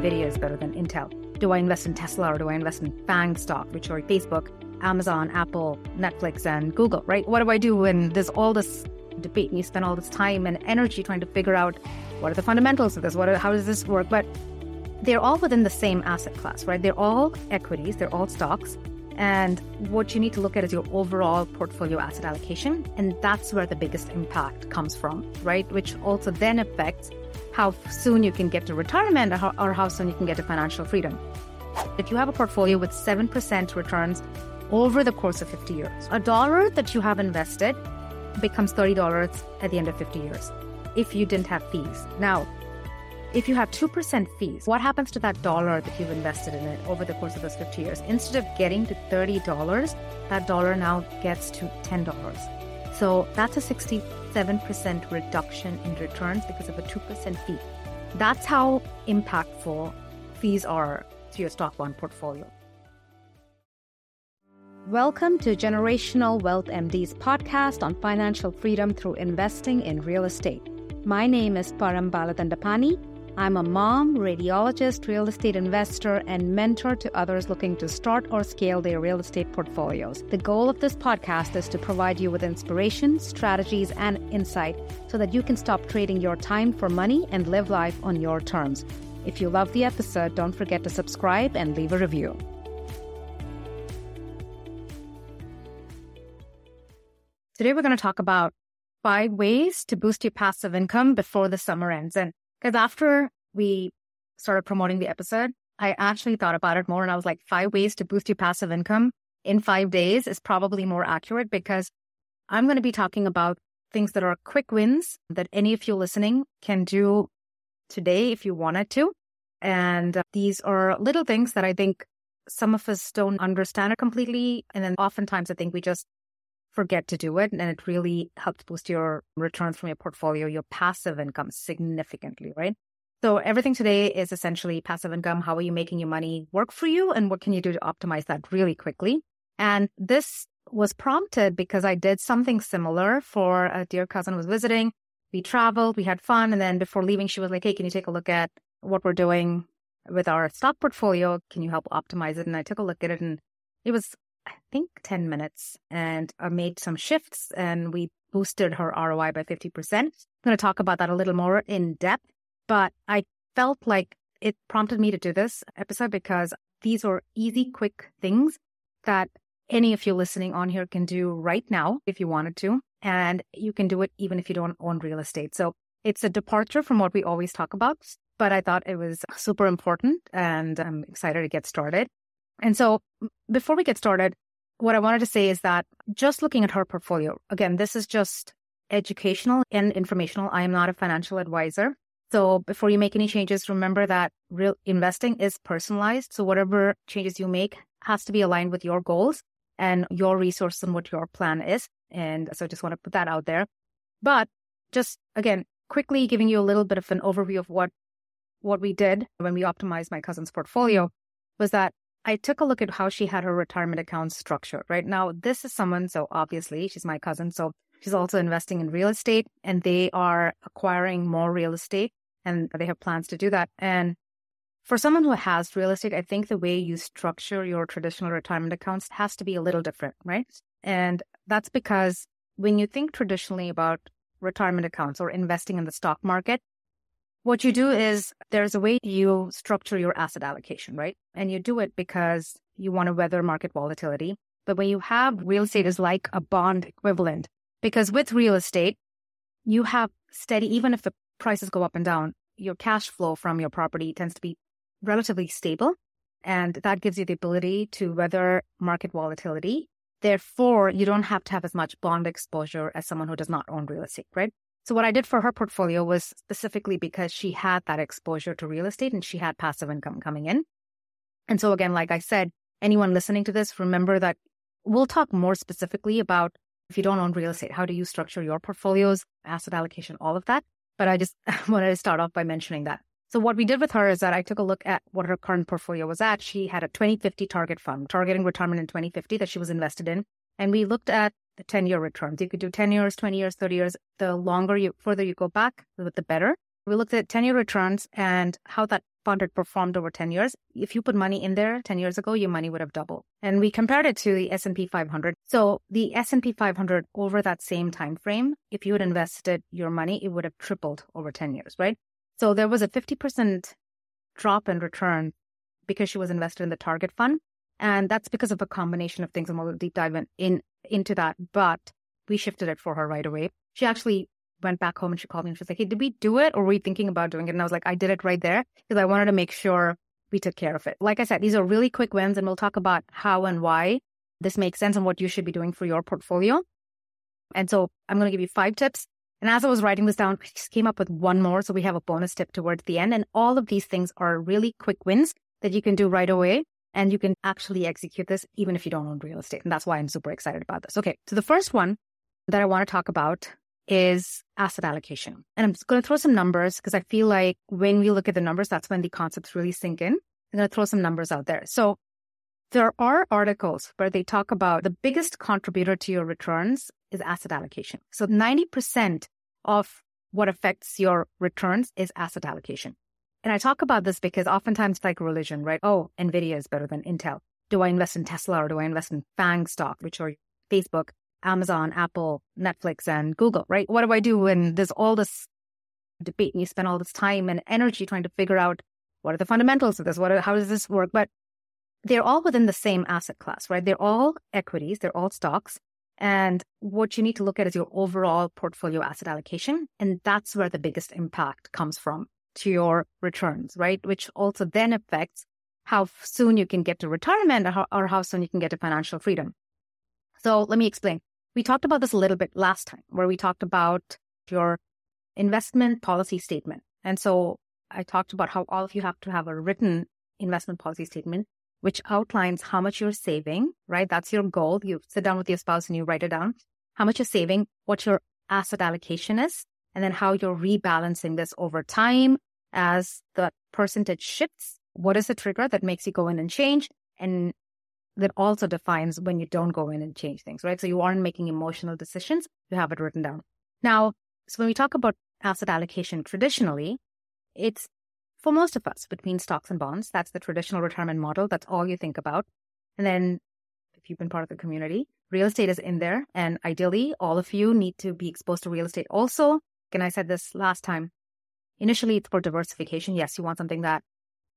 NVIDIA is better than Intel? Do I invest in Tesla or do I invest in FANG stock, which are Facebook, Amazon, Apple, Netflix, and Google, right? What do I do when there's all this debate and you spend all this time and energy trying to figure out what are the fundamentals of this? How does this work? But they're all within the same asset class, right? They're all equities, they're all stocks. And what you need to look at is your overall portfolio asset allocation. And that's where the biggest impact comes from, right? Which also then affects how soon you can get to retirement or how soon you can get to financial freedom. If you have a portfolio with 7% returns over the course of 50 years, $1 that you have invested becomes $30 at the end of 50 years if you didn't have fees. Now, if you have 2% fees, what happens to that $1 that you've invested in it over the course of those 50 years? Instead of getting to $30, that $1 now gets to $10. So that's a 67% reduction in returns because of a 2% fee. That's how impactful fees are to your stock bond portfolio. Welcome to Generational Wealth MD's podcast on financial freedom through investing in real estate. My name is Param Baladhandapani. I'm a mom, radiologist, real estate investor, and mentor to others looking to start or scale their real estate portfolios. The goal of this podcast is to provide you with inspiration, strategies, and insight so that you can stop trading your time for money and live life on your terms. If you love the episode, don't forget to subscribe and leave a review. Today, we're going to talk about 5 ways to boost your passive income before the summer ends. And because after we started promoting the episode, I actually thought about it more and I was like, 5 ways to boost your passive income in 5 days is probably more accurate because I'm going to be talking about things that are quick wins that any of you listening can do today if you wanted to. And these are little things that I think some of us don't understand completely. And then oftentimes I think we just forget to do it, and it really helps boost your returns from your portfolio, your passive income significantly, right? So everything today is essentially passive income. How are you making your money work for you, and what can you do to optimize that really quickly? And this was prompted because I did something similar for a dear cousin who was visiting. We traveled, we had fun, and then before leaving, she was like, hey, can you take a look at what we're doing with our stock portfolio? Can you help optimize it? And I took a look at it, and it was, I think, 10 minutes, and I made some shifts and we boosted her ROI by 50%. I'm going to talk about that a little more in depth, but I felt like it prompted me to do this episode because these are easy, quick things that any of you listening on here can do right now if you wanted to, and you can do it even if you don't own real estate. So it's a departure from what we always talk about, but I thought it was super important and I'm excited to get started. And so before we get started, what I wanted to say is that just looking at her portfolio, again, this is just educational and informational. I am not a financial advisor. So before you make any changes, remember that real investing is personalized. So whatever changes you make has to be aligned with your goals and your resources and what your plan is. And so I just want to put that out there. But just, again, quickly giving you a little bit of an overview of what we did when we optimized my cousin's portfolio was that I took a look at how she had her retirement accounts structured. Right now, this is someone, so obviously she's my cousin, so she's also investing in real estate and they are acquiring more real estate and they have plans to do that. And for someone who has real estate, I think the way you structure your traditional retirement accounts has to be a little different, right? And that's because when you think traditionally about retirement accounts or investing in the stock market, what you do is there's a way you structure your asset allocation, right? And you do it because you want to weather market volatility. But when you have real estate is like a bond equivalent, because with real estate, you have steady, even if the prices go up and down, your cash flow from your property tends to be relatively stable. And that gives you the ability to weather market volatility. Therefore, you don't have to have as much bond exposure as someone who does not own real estate, right? So what I did for her portfolio was specifically because she had that exposure to real estate and she had passive income coming in. And so again, like I said, anyone listening to this, remember that we'll talk more specifically about if you don't own real estate, how do you structure your portfolios, asset allocation, all of that. But I just wanted to start off by mentioning that. So what we did with her is that I took a look at what her current portfolio was at. She had a 2050 target fund, targeting retirement in 2050 that she was invested in. And we looked at 10-year returns. You could do 10 years, 20 years, 30 years. The further you go back, the better. We looked at 10-year returns and how that fund had performed over 10 years. If you put money in there 10 years ago, your money would have doubled. And we compared it to the S&P 500. So the S&P 500 over that same time frame, if you had invested your money, it would have tripled over 10 years, right? So there was a 50% drop in return because she was invested in the target fund. And that's because of a combination of things. And we'll deep dive into that. But we shifted it for her right away. She actually went back home and she called me and she was like, hey, did we do it or were we thinking about doing it? And I was like, I did it right there because I wanted to make sure we took care of it. Like I said, these are really quick wins and we'll talk about how and why this makes sense and what you should be doing for your portfolio. And so I'm going to give you 5 tips. And as I was writing this down, I just came up with one more. So we have a bonus tip towards the end. And all of these things are really quick wins that you can do right away. And you can actually execute this even if you don't own real estate. And that's why I'm super excited about this. Okay, so the first one that I want to talk about is asset allocation. And I'm just going to throw some numbers because I feel like when we look at the numbers, that's when the concepts really sink in. I'm going to throw some numbers out there. So there are articles where they talk about the biggest contributor to your returns is asset allocation. So 90% of what affects your returns is asset allocation. And I talk about this because oftentimes it's like religion, right? Oh, NVIDIA is better than Intel. Do I invest in Tesla or do I invest in FANG stock, which are Facebook, Amazon, Apple, Netflix, and Google, right? What do I do when there's all this debate and you spend all this time and energy trying to figure out what are the fundamentals of this? How does this work? But they're all within the same asset class, right? They're all equities, they're all stocks. And what you need to look at is your overall portfolio asset allocation. And that's where the biggest impact comes from to your returns, right? Which also then affects how soon you can get to retirement or how soon you can get to financial freedom. So let me explain. We talked about this a little bit last time, where we talked about your investment policy statement. And so I talked about how all of you have to have a written investment policy statement, which outlines how much you're saving, right? That's your goal. You sit down with your spouse and you write it down, how much you're saving, what your asset allocation is, and then how you're rebalancing this over time as the percentage shifts. What is the trigger that makes you go in and change? And that also defines when you don't go in and change things, right? So you aren't making emotional decisions. You have it written down. Now, so when we talk about asset allocation traditionally, it's for most of us between stocks and bonds. That's the traditional retirement model. That's all you think about. And then if you've been part of the community, real estate is in there. And ideally, all of you need to be exposed to real estate also. And I said this last time, initially it's for diversification. Yes, you want something that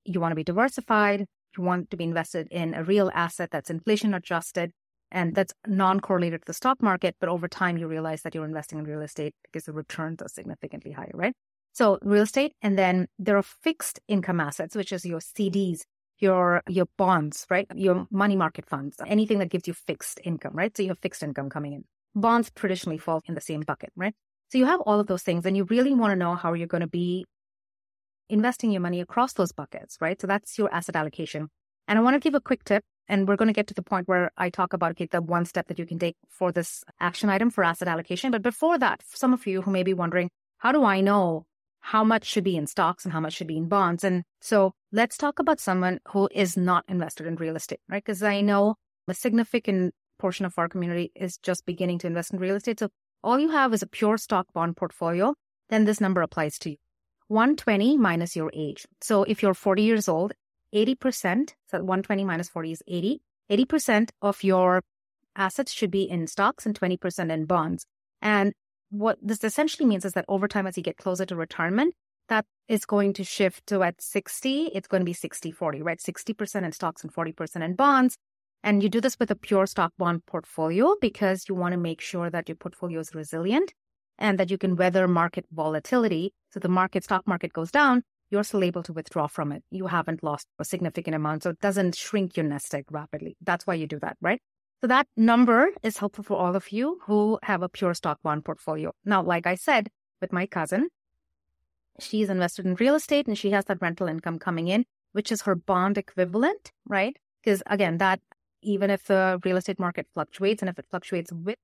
you want to be diversified. You want to be invested in a real asset that's inflation adjusted and that's non-correlated to the stock market. But over time, you realize that you're investing in real estate because the returns are significantly higher, right? So real estate, and then there are fixed income assets, which is your CDs, your bonds, right? Your money market funds, anything that gives you fixed income, right? So you have fixed income coming in. Bonds traditionally fall in the same bucket, right? So you have all of those things and you really want to know how you're going to be investing your money across those buckets, right? So that's your asset allocation. And I want to give a quick tip, and we're going to get to the point where I talk about, okay, the one step that you can take for this action item for asset allocation. But before that, some of you who may be wondering, how do I know how much should be in stocks and how much should be in bonds? And so let's talk about someone who is not invested in real estate, right? Because I know a significant portion of our community is just beginning to invest in real estate. So all you have is a pure stock bond portfolio, then this number applies to you. 120 minus your age. So if you're 40 years old, 80%, so 120 minus 40 is 80. 80% of your assets should be in stocks and 20% in bonds. And what this essentially means is that over time, as you get closer to retirement, that is going to shift to at 60, it's going to be 60-40, right? 60% in stocks and 40% in bonds. And you do this with a pure stock bond portfolio because you want to make sure that your portfolio is resilient and that you can weather market volatility. So the stock market goes down, you're still able to withdraw from it. You haven't lost a significant amount, so it doesn't shrink your nest egg rapidly. That's why you do that, right? So that number is helpful for all of you who have a pure stock bond portfolio. Now, like I said, with my cousin, she's invested in real estate and she has that rental income coming in, which is her bond equivalent, right? Because again, that even if the real estate market fluctuates and if it fluctuates with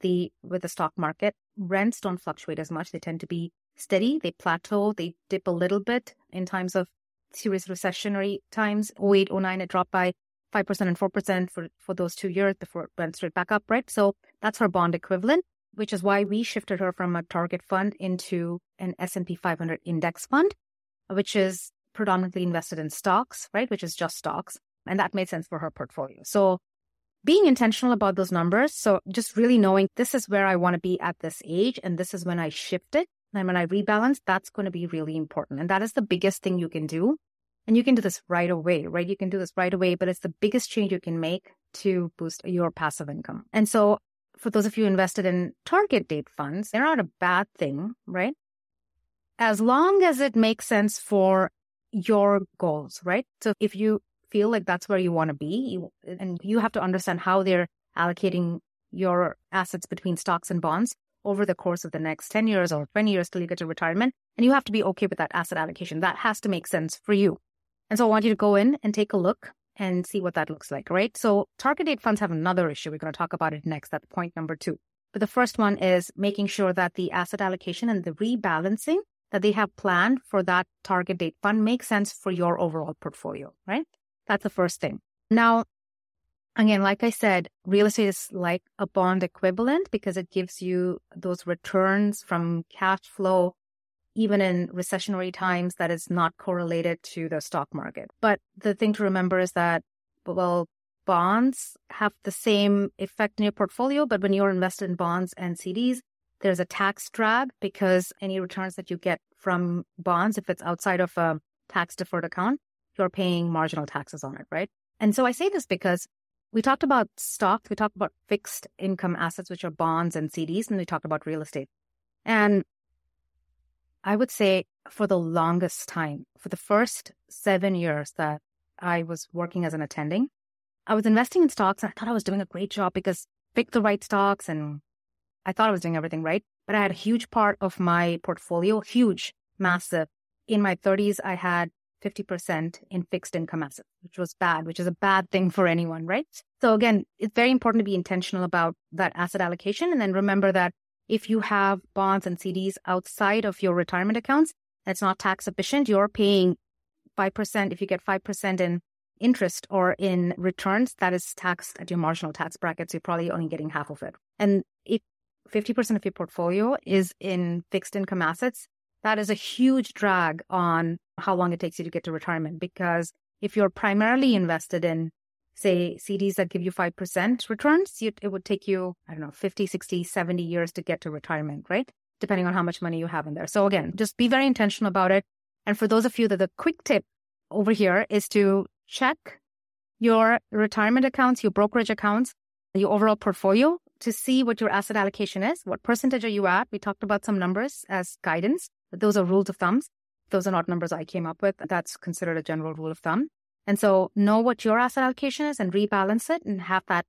the stock market, rents don't fluctuate as much. They tend to be steady. They plateau. They dip a little bit in times of serious recessionary times. 08, 09, it dropped by 5% and 4% for those 2 years before it went straight back up, right? So that's her bond equivalent, which is why we shifted her from a target fund into an S&P 500 index fund, which is predominantly invested in stocks, right, which is just stocks. And that made sense for her portfolio. So being intentional about those numbers. So just really knowing this is where I want to be at this age. And this is when I shift it. And when I rebalance, that's going to be really important. And that is the biggest thing you can do. And you can do this right away, right? You can do this right away, but it's the biggest change you can make to boost your passive income. And so for those of you invested in target date funds, they're not a bad thing, right? As long as it makes sense for your goals, right? So if you feel like that's where you want to be, and you have to understand how they're allocating your assets between stocks and bonds over the course of the next 10 years or 20 years till you get to retirement, and you have to be okay with that asset allocation. That has to make sense for you. And so I want you to go in and take a look and see what that looks like, right? So target date funds have another issue. We're going to talk about it next. That's point number 2. But the first one is making sure that the asset allocation and the rebalancing that they have planned for that target date fund makes sense for your overall portfolio, right? That's the first thing. Now, again, like I said, real estate is like a bond equivalent because it gives you those returns from cash flow, even in recessionary times, that is not correlated to the stock market. But the thing to remember is that, well, bonds have the same effect in your portfolio, but when you're invested in bonds and CDs, there's a tax drag because any returns that you get from bonds, if it's outside of a tax-deferred account, you're paying marginal taxes on it, right? And so I say this because we talked about stocks, we talked about fixed income assets, which are bonds and CDs, and we talked about real estate. And I would say for the longest time, for the first 7 years that I was working as an attending, I was investing in stocks and I thought I was doing a great job because I picked the right stocks and I thought I was doing everything right. But I had a huge part of my portfolio, huge, massive. In my 30s, I had 50% in fixed income assets, which was bad, which is a bad thing for anyone, right? So again, it's very important to be intentional about that asset allocation. And then remember that if you have bonds and CDs outside of your retirement accounts, that's not tax efficient. You're paying 5%. If you get 5% in interest or in returns, that is taxed at your marginal tax bracket. So you're probably only getting half of it. And if 50% of your portfolio is in fixed income assets, that is a huge drag on how long it takes you to get to retirement. Because if you're primarily invested in, say, CDs that give you 5% returns, it would take you, I don't know, 50, 60, 70 years to get to retirement, right? Depending on how much money you have in there. So again, just be very intentional about it. And for those of you that the quick tip over here is to check your retirement accounts, your brokerage accounts, your overall portfolio to see what your asset allocation is. What percentage are you at? We talked about some numbers as guidance. Those are rules of thumbs. Those are not numbers I came up with. That's considered a general rule of thumb. And so know what your asset allocation is and rebalance it and have that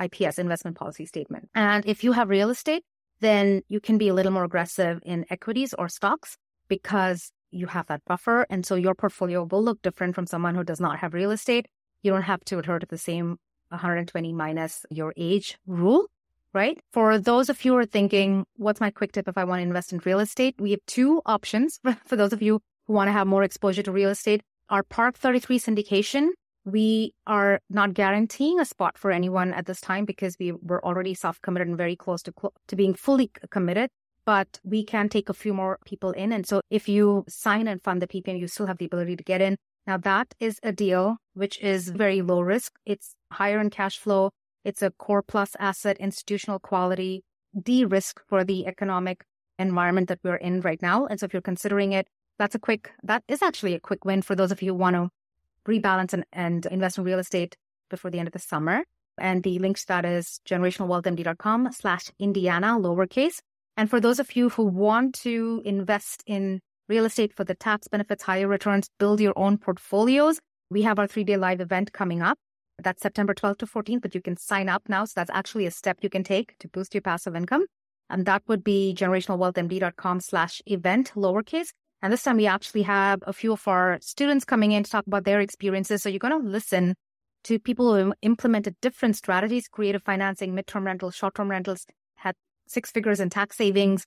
IPS, investment policy statement. And if you have real estate, then you can be a little more aggressive in equities or stocks because you have that buffer. And so your portfolio will look different from someone who does not have real estate. You don't have to adhere to the same 120 minus your age rule, right? For those of you who are thinking, what's my quick tip if I want to invest in real estate? We have two options for those of you who want to have more exposure to real estate. Our Park 33 syndication, we are not guaranteeing a spot for anyone at this time because we were already soft committed and very close to being fully committed, but we can take a few more people in. And so if you sign and fund the PPN, you still have the ability to get in. Now that is a deal which is very low risk. It's higher in cash flow. It's a core plus asset, institutional quality, de-risk for the economic environment that we're in right now. And so if you're considering it, that is actually a quick win for those of you who want to rebalance and invest in real estate before the end of the summer. And the link to that is generationalwealthmd.com/Indiana. And for those of you who want to invest in real estate for the tax benefits, higher returns, build your own portfolios, we have our 3-day live event coming up. That's September 12th to 14th, but you can sign up now. So that's actually a step you can take to boost your passive income. And that would be generationalwealthmd.com/event. And this time we actually have a few of our students coming in to talk about their experiences. So you're going to listen to people who implemented different strategies, creative financing, midterm rentals, short-term rentals, had 6 figures in tax savings,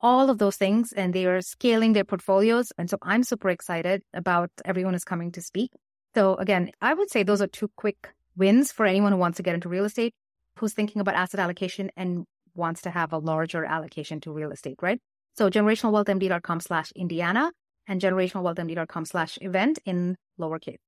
all of those things. And they are scaling their portfolios. And so I'm super excited about everyone who's coming to speak. So again, I would say those are 2 quick wins for anyone who wants to get into real estate, who's thinking about asset allocation and wants to have a larger allocation to real estate, right? So generationalwealthmd.com/Indiana. and generationalwealthmd.com/event in lowercase.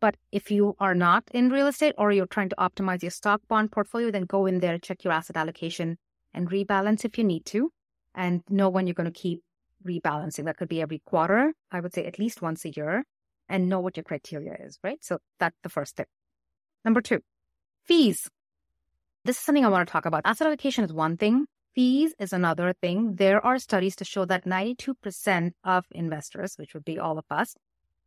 But if you are not in real estate or you're trying to optimize your stock bond portfolio, then go in there, check your asset allocation and rebalance if you need to, and know when you're going to keep rebalancing. That could be every quarter, I would say at least once a year, and know what your criteria is, right? So that's the first tip. Number two, fees. This is something I want to talk about. Asset allocation is one thing. Fees is another thing. There are studies to show that 92% of investors, which would be all of us,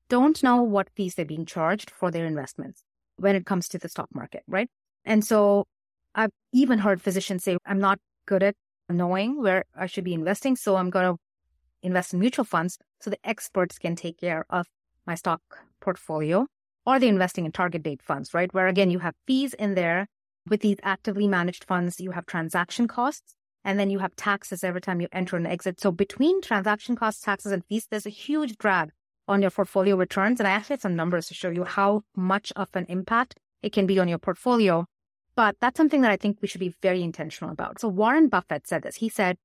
don't know what fees they're being charged for their investments when it comes to the stock market, right? And so I've even heard physicians say, I'm not good at knowing where I should be investing, so I'm going to invest in mutual funds so the experts can take care of my stock portfolio. Or they're investing in target date funds, right? Where again, you have fees in there. With these actively managed funds, you have transaction costs, and then you have taxes every time you enter and exit. So between transaction costs, taxes, and fees, there's a huge drag on your portfolio returns. And I actually have some numbers to show you how much of an impact it can be on your portfolio. But that's something that I think we should be very intentional about. So Warren Buffett said this. He said,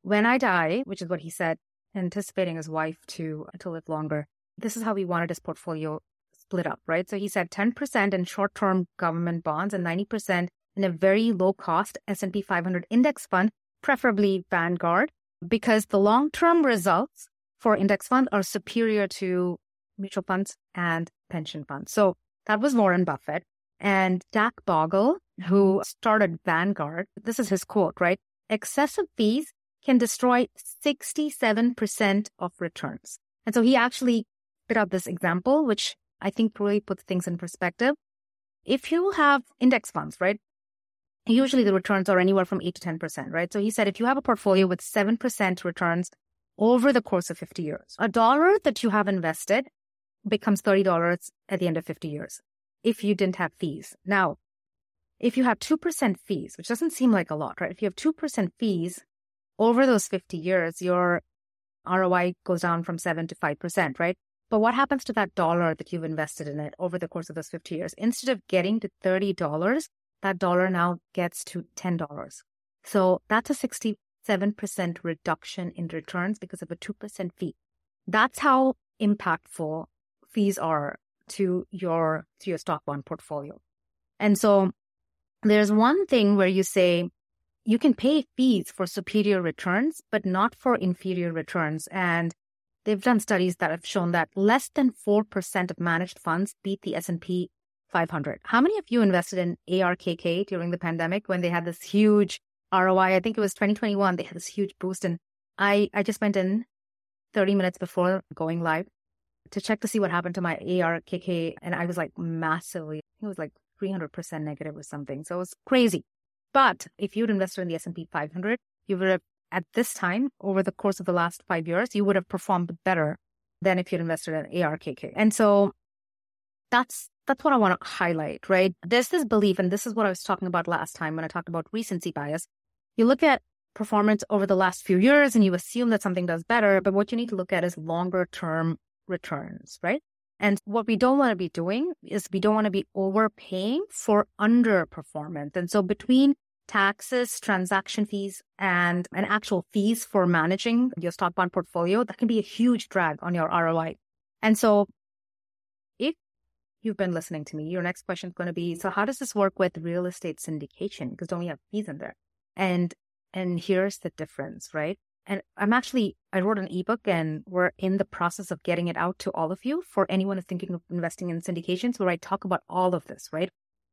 when I die, which is what he said, anticipating his wife to live longer, this is how he wanted his portfolio split up, right? So he said 10% in short-term government bonds and 90% in a very low-cost S&P 500 index fund, preferably Vanguard, because the long-term results for index funds are superior to mutual funds and pension funds. So that was Warren Buffett. And Jack Bogle, who started Vanguard, this is his quote, right? Excessive fees can destroy 67% of returns. And so he actually put out this example, which I think really puts things in perspective. If you have index funds, right, usually the returns are anywhere from 8 to 10%, right? So he said if you have a portfolio with 7% returns over the course of 50 years, $1 that you have invested becomes $30 at the end of 50 years if you didn't have fees. Now, if you have 2% fees, which doesn't seem like a lot, right? If you have 2% fees over those 50 years, your ROI goes down from 7 to 5%, right? But what happens to that dollar that you've invested in it over the course of those 50 years? Instead of getting to $30, that dollar now gets to $10. So that's a 67% reduction in returns because of a 2% fee. That's how impactful fees are to your stock bond portfolio. And so there's one thing where you say you can pay fees for superior returns, but not for inferior returns. And they've done studies that have shown that less than 4% of managed funds beat the S&P 500. How many of you invested in ARKK during the pandemic when they had this huge ROI? I think it was 2021. They had this huge boost. And I just went in 30 minutes before going live to check to see what happened to my ARKK. And I was like massively, I think it was like 300% negative or something. So it was crazy. But if you'd invested in the S&P 500, you would have, at this time, over the course of the last 5 years, you would have performed better than if you'd invested in ARKK. And so that's what I want to highlight, right? There's this belief, and this is what I was talking about last time when I talked about recency bias. You look at performance over the last few years and you assume that something does better, but what you need to look at is longer-term returns, right? And what we don't want to be doing is we don't want to be overpaying for underperformance. And so between taxes, transaction fees, and actual fees for managing your stock bond portfolio, that can be a huge drag on your ROI. And so if you've been listening to me, your next question is going to be, so how does this work with real estate syndication? Because don't we have fees in there? And here's the difference, right? And I wrote an ebook and we're in the process of getting it out to all of you for anyone who's thinking of investing in syndications, where I talk about all of this, right?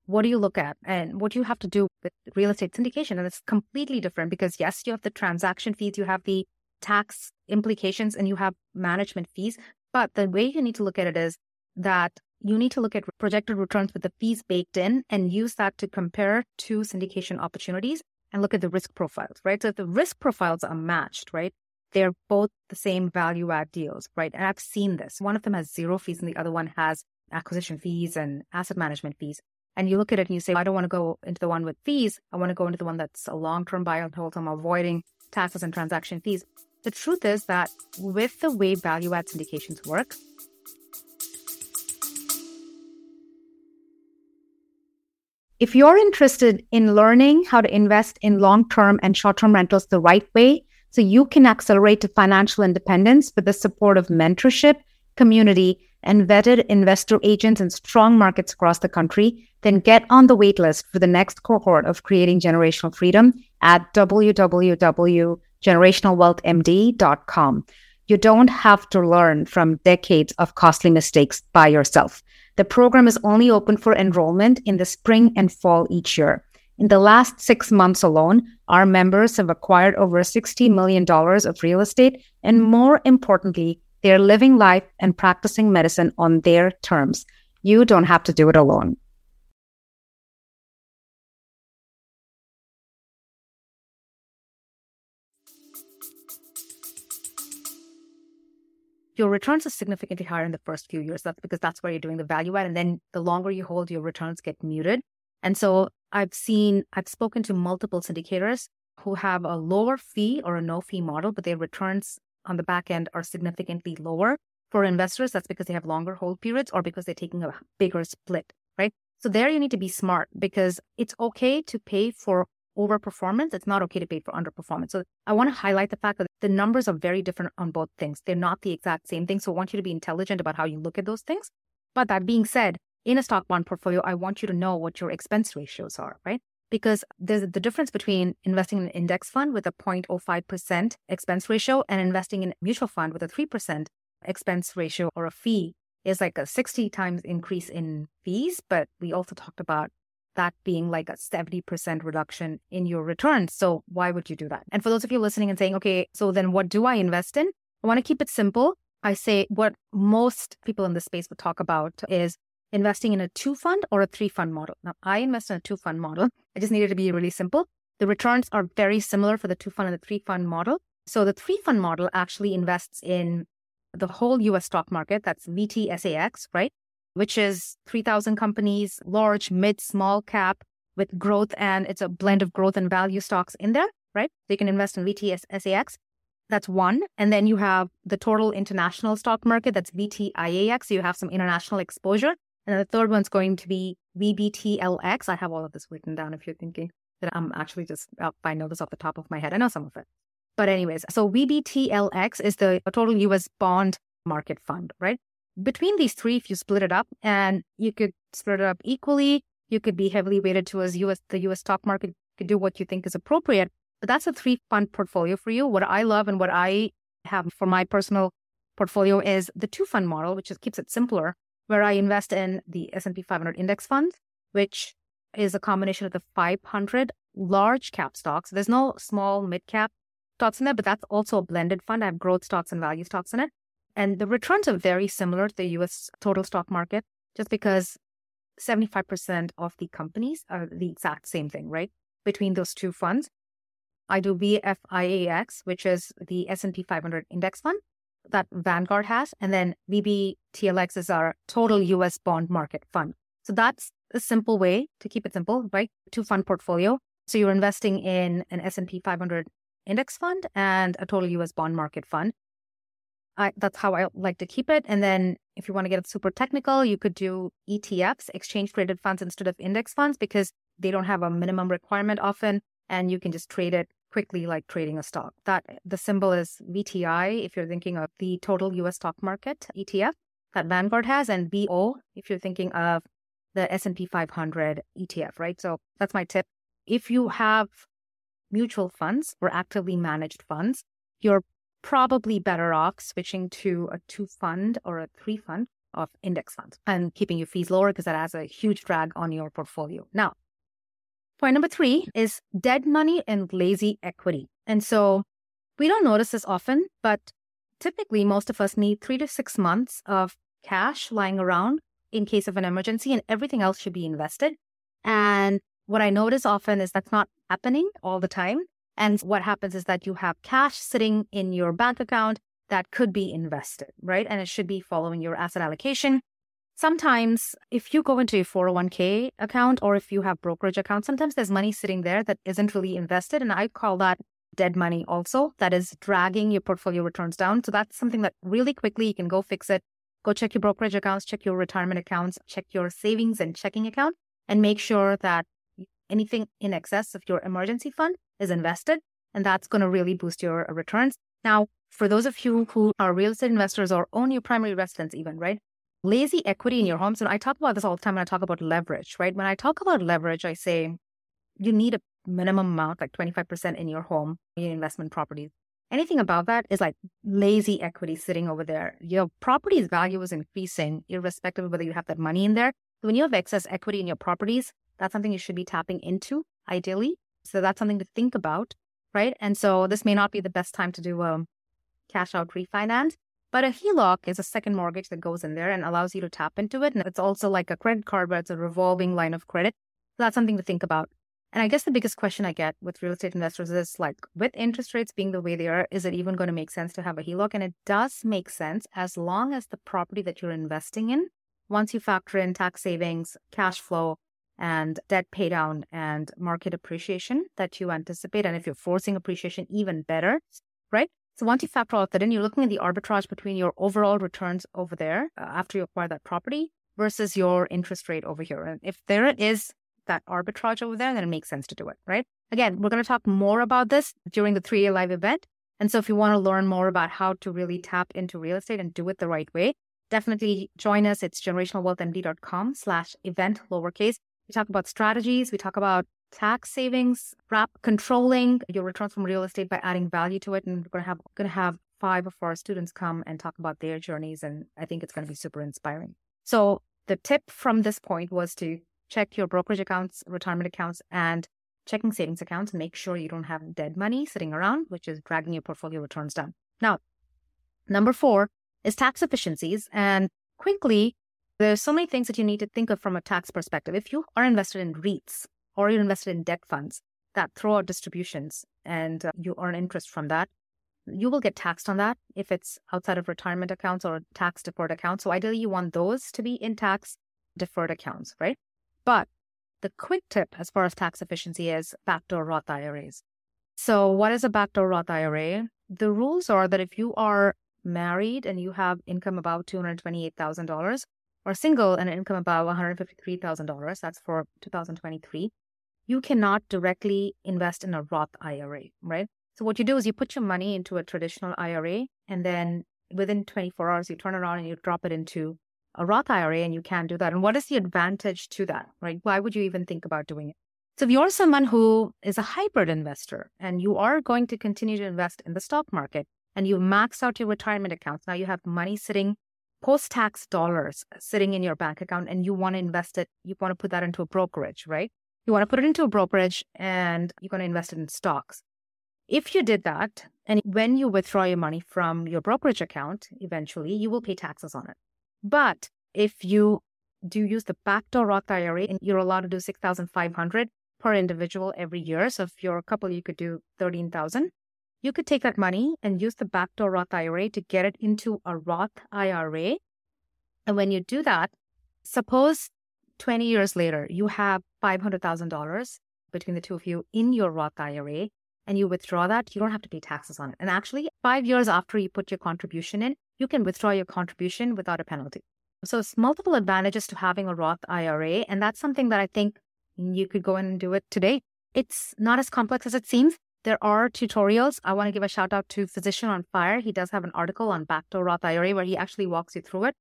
What do you look at and what do you have to do with real estate syndication? And it's completely different because, yes, you have the transaction fees, you have the tax implications, and you have management fees. But the way you need to look at it is that you need to look at projected returns with the fees baked in and use that to compare to syndication opportunities and look at the risk profiles, right? So if the risk profiles are matched, right, they're both the same value add deals, right? And I've seen this. One of them has zero fees and the other one has acquisition fees and asset management fees. And you look at it and you say, I don't want to go into the one with fees. I want to go into the one that's a long-term buy and hold. I'm avoiding taxes and transaction fees. The truth is that with the way value-add syndications work, if you're interested in learning how to invest in long-term and short-term rentals the right way, so you can accelerate to financial independence with the support of mentorship, community, and vetted investor agents in strong markets across the country, then get on the waitlist for the next cohort of Creating Generational Freedom at www.generationalwealthmd.com. You don't have to learn from decades of costly mistakes by yourself. The program is only open for enrollment in the spring and fall each year. In the last 6 months alone, our members have acquired over $60 million of real estate, and more importantly, they're living life and practicing medicine on their terms. You don't have to do it alone. Your returns are significantly higher in the first few years. That's because that's where you're doing the value add. And then the longer you hold, your returns get muted. And so I've spoken to multiple syndicators who have a lower fee or a no fee model, but their returns on the back end are significantly lower. For investors, that's because they have longer hold periods or because they're taking a bigger split, right? So there you need to be smart, because it's okay to pay for overperformance. It's not okay to pay for underperformance. So I want to highlight the fact that the numbers are very different on both things. They're not the exact same thing. So I want you to be intelligent about how you look at those things. But that being said, in a stock bond portfolio, I want you to know what your expense ratios are, right? Because there's the difference between investing in an index fund with a 0.05% expense ratio and investing in a mutual fund with a 3% expense ratio or a fee is like a 60 times increase in fees. But we also talked about that being like a 70% reduction in your returns. So why would you do that? And for those of you listening and saying, okay, so then what do I invest in? I want to keep it simple. I say what most people in this space would talk about is investing in a 2-fund or a 3-fund model. Now, I invest in a 2-fund model. I just needed to be really simple. The returns are very similar for the 2-fund and the 3-fund model. So the 3-fund model actually invests in the whole US stock market. That's VTSAX, right? Which is 3,000 companies, large, mid, small cap with growth. And it's a blend of growth and value stocks in there, right? So you can invest in VTSAX. That's one. And then you have the total international stock market. That's VTIAX. So you have some international exposure. And the third one's going to be VBTLX. I have all of this written down if you're thinking that I'm actually just, I know this off the top of my head. I know some of it. But anyways, so VBTLX is the total US bond market fund, right? Between these three, if you split it up, and you could split it up equally, you could be heavily weighted towards the US stock market, you could do what you think is appropriate. But that's a 3-fund portfolio for you. What I love and what I have for my personal portfolio is the 2-fund model, which just keeps it simpler, where I invest in the S&P 500 index fund, which is a combination of the 500 large cap stocks. There's no small mid cap stocks in there, but that's also a blended fund. I have growth stocks and value stocks in it. And the returns are very similar to the US total stock market, just because 75% of the companies are the exact same thing, right? Between those two funds, I do VFIAX, which is the S&P 500 index fund that Vanguard has, and then VBTLX is our total US bond market fund. So that's a simple way to keep it simple, right? 2-fund portfolio. So you're investing in an S&P 500 index fund and a total US bond market fund. That's how I like to keep it. And then if you want to get super technical, you could do ETFs, exchange traded funds, instead of index funds, because they don't have a minimum requirement often, and you can just trade it quickly, like trading a stock. That the symbol is VTI if you're thinking of the total US stock market ETF that Vanguard has, and BO if you're thinking of the S&P 500 ETF, right? So that's my tip. If you have mutual funds or actively managed funds, you're probably better off switching to a 2-fund or a 3-fund of index funds and keeping your fees lower, because that has a huge drag on your portfolio. Now, point number 3 is dead money and lazy equity. And so we don't notice this often, but typically most of us need 3 to 6 months of cash lying around in case of an emergency, and everything else should be invested. And what I notice often is that's not happening all the time. And what happens is that you have cash sitting in your bank account that could be invested, right? And it should be following your asset allocation. Sometimes if you go into your 401k account or if you have brokerage accounts, sometimes there's money sitting there that isn't really invested. And I call that dead money also. That is dragging your portfolio returns down. So that's something that really quickly you can go fix it. Go check your brokerage accounts, check your retirement accounts, check your savings and checking account, and make sure that anything in excess of your emergency fund is invested. and that's going to really boost your returns. Now, for those of you who are real estate investors or own your primary residence even, right? Lazy equity in your homes. And I talk about this all the time when I talk about leverage, right? When I talk about leverage, I say you need a minimum amount, like 25% in your home, in investment properties. Anything above that is like lazy equity sitting over there. Your property's value is increasing irrespective of whether you have that money in there. So when you have excess equity in your properties, that's something you should be tapping into, ideally. So that's something to think about, right? And so this may not be the best time to do a cash out refinance, but a HELOC is a second mortgage that goes in there and allows you to tap into it. And it's also like a credit card, but it's a revolving line of credit. So that's something to think about. And I guess the biggest question I get with real estate investors is like, with interest rates being the way they are, is it even going to make sense to have a HELOC? And it does make sense as long as the property that you're investing in, once you factor in tax savings, cash flow, and debt pay down and market appreciation that you anticipate. And if you're forcing appreciation, even better, right? So once you factor all of that in, you're looking at the arbitrage between your overall returns over there after you acquire that property versus your interest rate over here. And if there is that arbitrage over there, then it makes sense to do it, right? Again, we're going to talk more about this during the 3-day live event. And so if you want to learn more about how to really tap into real estate and do it the right way, definitely join us. It's generationalwealthmd.com/event. We talk about strategies. We talk about tax savings, controlling your returns from real estate by adding value to it. And we're going to have 5 of our students come and talk about their journeys. And I think it's going to be super inspiring. So the tip from this point was to check your brokerage accounts, retirement accounts, and checking savings accounts. Make sure you don't have dead money sitting around, which is dragging your portfolio returns down. Now, number 4 is tax efficiencies. And quickly, there's so many things that you need to think of from a tax perspective. If you are invested in REITs or you're invested in debt funds that throw out distributions and you earn interest from that, you will get taxed on that if it's outside of retirement accounts or tax deferred accounts. So ideally, you want those to be in tax deferred accounts, right? But the quick tip as far as tax efficiency is backdoor Roth IRAs. So what is a backdoor Roth IRA? The rules are that if you are married and you have income above $228,000 or single and income above $153,000, that's for 2023, you cannot directly invest in a Roth IRA, right? So what you do is you put your money into a traditional IRA and then within 24 hours, you turn around and you drop it into a Roth IRA, and you can do that. And what is the advantage to that, right? Why would you even think about doing it? So if you're someone who is a hybrid investor and you are going to continue to invest in the stock market and you max out your retirement accounts, now you have money sitting, post-tax dollars sitting in your bank account, and you want to invest it, you want to put that into a brokerage, right? You want to put it into a brokerage and you're going to invest it in stocks. If you did that, and when you withdraw your money from your brokerage account, eventually you will pay taxes on it. But if you do use the backdoor Roth IRA, and you're allowed to do $6,500 per individual every year. So if you're a couple, you could do $13,000. You could take that money and use the backdoor Roth IRA to get it into a Roth IRA. And when you do that, suppose 20 years later, you have $500,000 between the two of you in your Roth IRA, and you withdraw that, you don't have to pay taxes on it. And actually, 5 years after you put your contribution in, you can withdraw your contribution without a penalty. So it's multiple advantages to having a Roth IRA. And that's something that I think you could go in and do it today. It's not as complex as it seems. There are tutorials. I want to give a shout out to Physician on Fire. He does have an article on backdoor Roth IRA where he actually walks you through it.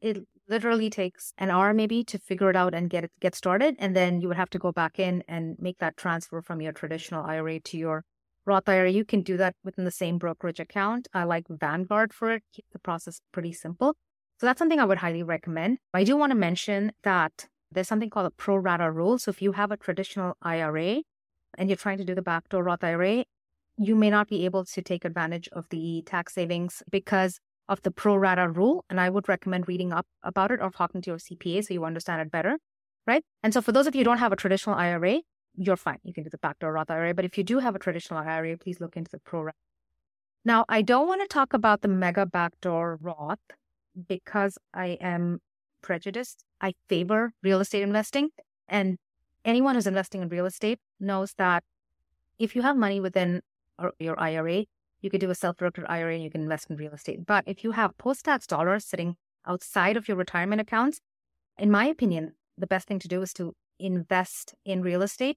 It literally takes an hour maybe to figure it out and get started. And then you would have to go back in and make that transfer from your traditional IRA to your Roth IRA. You can do that within the same brokerage account. I like Vanguard for it. Keep the process pretty simple. So that's something I would highly recommend. I do want to mention that there's something called a pro rata rule. So if you have a traditional IRA and you're trying to do the backdoor Roth IRA, you may not be able to take advantage of the tax savings because of the pro rata rule. And I would recommend reading up about it or talking to your CPA so you understand it better, right? And so for those of you who don't have a traditional IRA, you're fine. You can do the backdoor Roth IRA. But if you do have a traditional IRA, please look into the pro-rata. Now, I don't want to talk about the mega backdoor Roth because I am prejudiced. I favor real estate investing. And anyone who's investing in real estate knows that if you have money within your IRA, you could do a self-directed IRA and you can invest in real estate. But if you have post-tax dollars sitting outside of your retirement accounts, in my opinion, the best thing to do is to invest in real estate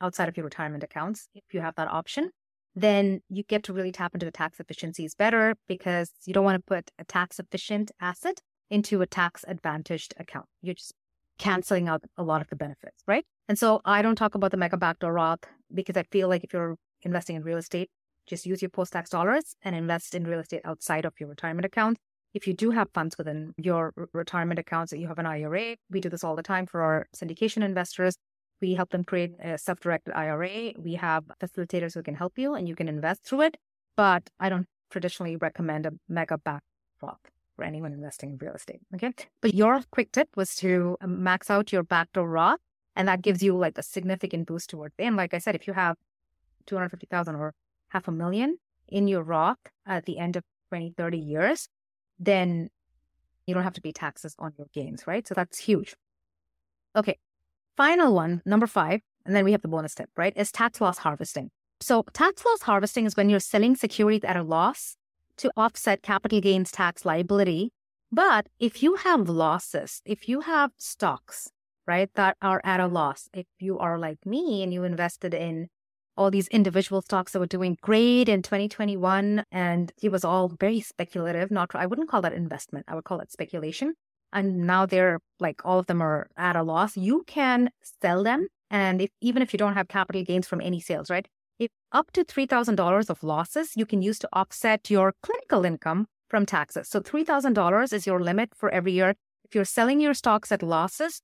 outside of your retirement accounts if you have that option. then you get to really tap into the tax efficiencies better, because you don't want to put a tax efficient asset into a tax advantaged account. You're just canceling out a lot of the benefits, right? And so I don't talk about the mega backdoor Roth, because I feel like if you're investing in real estate, just use your post-tax dollars and invest in real estate outside of your retirement account. If you do have funds within your retirement accounts, that you have an IRA, we do this all the time for our syndication investors. We help them create a self-directed IRA. We have facilitators who can help you and you can invest through it. But I don't traditionally recommend a mega backdoor Roth for anyone investing in real estate. Okay. But your quick tip was to max out your backdoor Roth. And that gives you like a significant boost towards it. And like I said, if you have 250,000 or $500,000 in your Roth at the end of 20, 30 years, then you don't have to pay taxes on your gains, right? So that's huge. Okay. Final one, number 5, and then we have the bonus tip, right? Is tax loss harvesting. So tax loss harvesting is when you're selling securities at a loss to offset capital gains tax liability. But if you have losses, if you have stocks, right, that are at a loss, if you are like me and you invested in all these individual stocks that were doing great in 2021, and it was all very speculative, I wouldn't call that investment, I would call it speculation. And now they're like, all of them are at a loss. You can sell them. And even if you don't have capital gains from any sales, right? If up to $3,000 of losses, you can use to offset your clinical income from taxes. So $3,000 is your limit for every year. If you're selling your stocks at losses,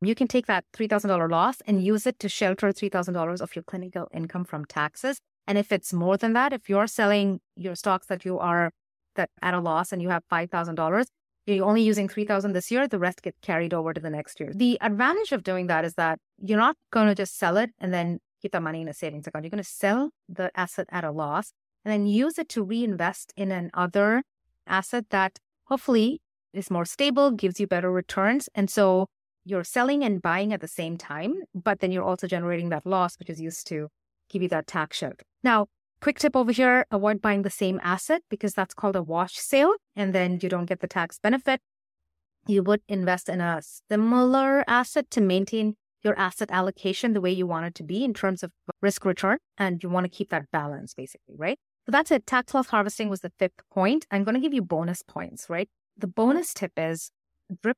you can take that $3,000 loss and use it to shelter $3,000 of your clinical income from taxes. And if it's more than that, if you're selling your stocks that at a loss and you have $5,000, you're only using $3,000 this year, the rest gets carried over to the next year. The advantage of doing that is that you're not going to just sell it and then keep that money in a savings account. You're going to sell the asset at a loss and then use it to reinvest in another asset that hopefully is more stable, gives you better returns. And so you're selling and buying at the same time, but then you're also generating that loss, which is used to give you that tax shield. Now, quick tip over here, avoid buying the same asset, because that's called a wash sale, and then you don't get the tax benefit. You would invest in a similar asset to maintain your asset allocation the way you want it to be in terms of risk return, and you want to keep that balance basically, right? So that's it. Tax loss harvesting was the 5th point. I'm going to give you bonus points, right? The bonus tip is DRIP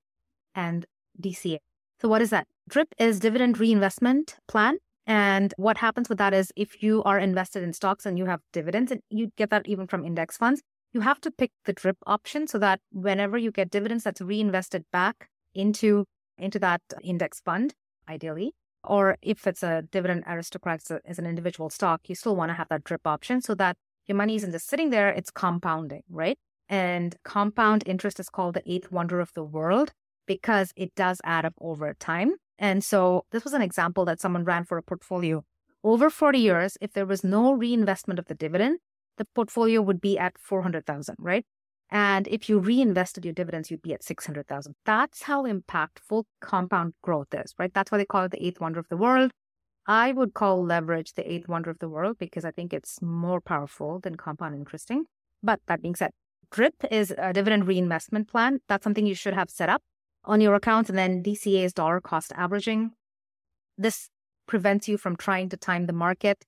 and DCA. So what is that? DRIP is dividend reinvestment plan. And what happens with that is if you are invested in stocks and you have dividends, and you get that even from index funds, you have to pick the DRIP option so that whenever you get dividends, that's reinvested back into that index fund, ideally. Or if it's a dividend aristocrat as an individual stock, you still want to have that DRIP option so that your money isn't just sitting there, it's compounding, right? And compound interest is called the 8th wonder of the world, because it does add up over time. And so this was an example that someone ran for a portfolio. Over 40 years, if there was no reinvestment of the dividend, the portfolio would be at 400,000, right? And if you reinvested your dividends, you'd be at 600,000. That's how impactful compound growth is, right? That's why they call it the 8th wonder of the world. I would call leverage the 8th wonder of the world, because I think it's more powerful than compound interesting. But that being said, DRIP is a dividend reinvestment plan. That's something you should have set up on your account. And then DCA is dollar cost averaging. This prevents you from trying to time the market.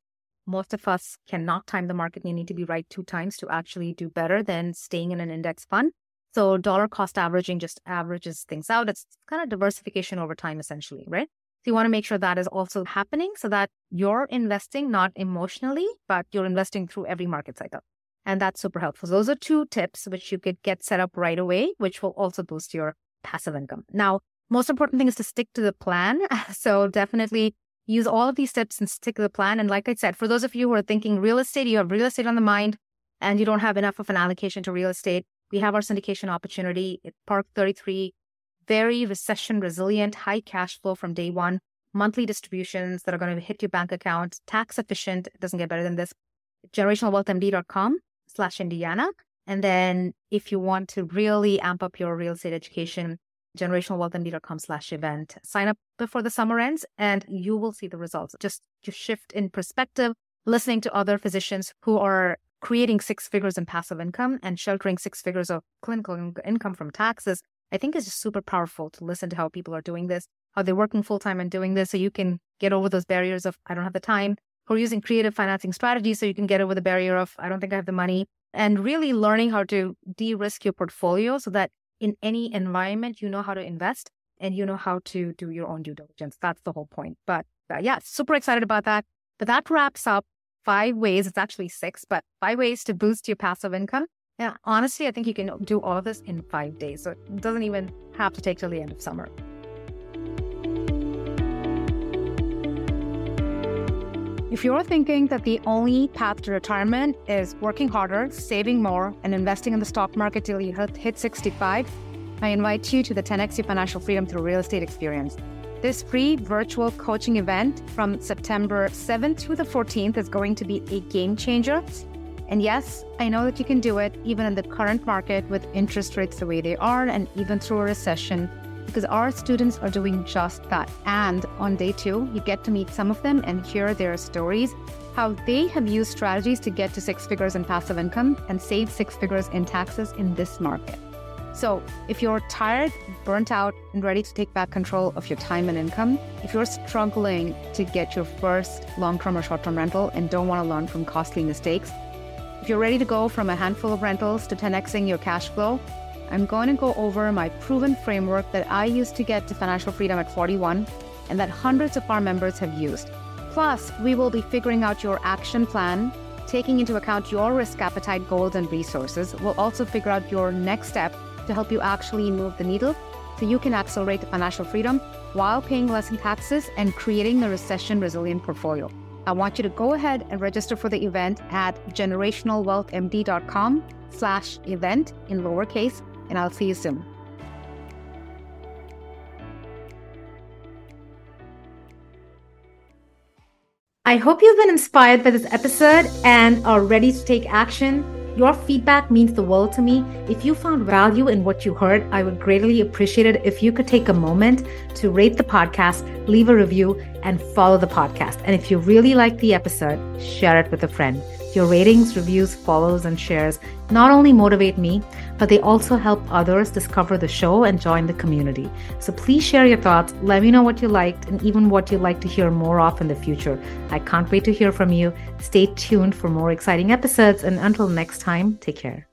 Most of us cannot time the market. You need to be right 2 times to actually do better than staying in an index fund. So dollar cost averaging just averages things out. It's kind of diversification over time, essentially, right? So you want to make sure that is also happening so that you're investing not emotionally, but you're investing through every market cycle. And that's super helpful. So those are 2 tips which you could get set up right away, which will also boost your passive income. Now, most important thing is to stick to the plan. So definitely use all of these tips and stick to the plan. And like I said, for those of you who are thinking real estate, you have real estate on the mind and you don't have enough of an allocation to real estate, we have our syndication opportunity at Park 33, very recession resilient, high cash flow from day one, monthly distributions that are going to hit your bank account, tax efficient, it doesn't get better than this, generationalwealthmd.com/Indiana. And then if you want to really amp up your real estate education, generationalwealthmd.com/event. Sign up before the summer ends and you will see the results. Just to shift in perspective, listening to other physicians who are creating 6 figures in passive income and sheltering 6 figures of clinical income from taxes, I think is just super powerful to listen to how people are doing this. Are they working full-time and doing this? So you can get over those barriers of, I don't have the time, who are using creative financing strategies so you can get over the barrier of, I don't think I have the money, and really learning how to de-risk your portfolio so that in any environment, you know how to invest and you know how to do your own due diligence. That's the whole point. But yeah, super excited about that. But that wraps up 5 ways. It's actually 6, but 5 ways to boost your passive income. Yeah, honestly, I think you can do all of this in 5 days. So it doesn't even have to take till the end of summer. If you're thinking that the only path to retirement is working harder, saving more, and investing in the stock market till you hit 65, I invite you to the 10X Your Financial Freedom Through Real Estate Experience. This free virtual coaching event from September 7th through the 14th is going to be a game changer. And yes, I know that you can do it even in the current market with interest rates the way they are and even through a recession, because our students are doing just that. And on day 2, you get to meet some of them and hear their stories, how they have used strategies to get to 6 figures in passive income and save 6 figures in taxes in this market. So if you're tired, burnt out, and ready to take back control of your time and income, if you're struggling to get your first long-term or short-term rental and don't want to learn from costly mistakes, if you're ready to go from a handful of rentals to 10xing your cash flow, I'm going to go over my proven framework that I used to get to financial freedom at 41 and that hundreds of our members have used. Plus, we will be figuring out your action plan, taking into account your risk appetite, goals, and resources. We'll also figure out your next step to help you actually move the needle so you can accelerate the financial freedom while paying less in taxes and creating a recession-resilient portfolio. I want you to go ahead and register for the event at generationalwealthmd.com/event in lowercase, and I'll see you soon. I hope you've been inspired by this episode and are ready to take action. Your feedback means the world to me. If you found value in what you heard, I would greatly appreciate it if you could take a moment to rate the podcast, leave a review, and follow the podcast. And if you really like the episode, share it with a friend. Your ratings, reviews, follows, and shares not only motivate me, but they also help others discover the show and join the community. So please share your thoughts. Let me know what you liked and even what you'd like to hear more of in the future. I can't wait to hear from you. Stay tuned for more exciting episodes. And until next time, take care.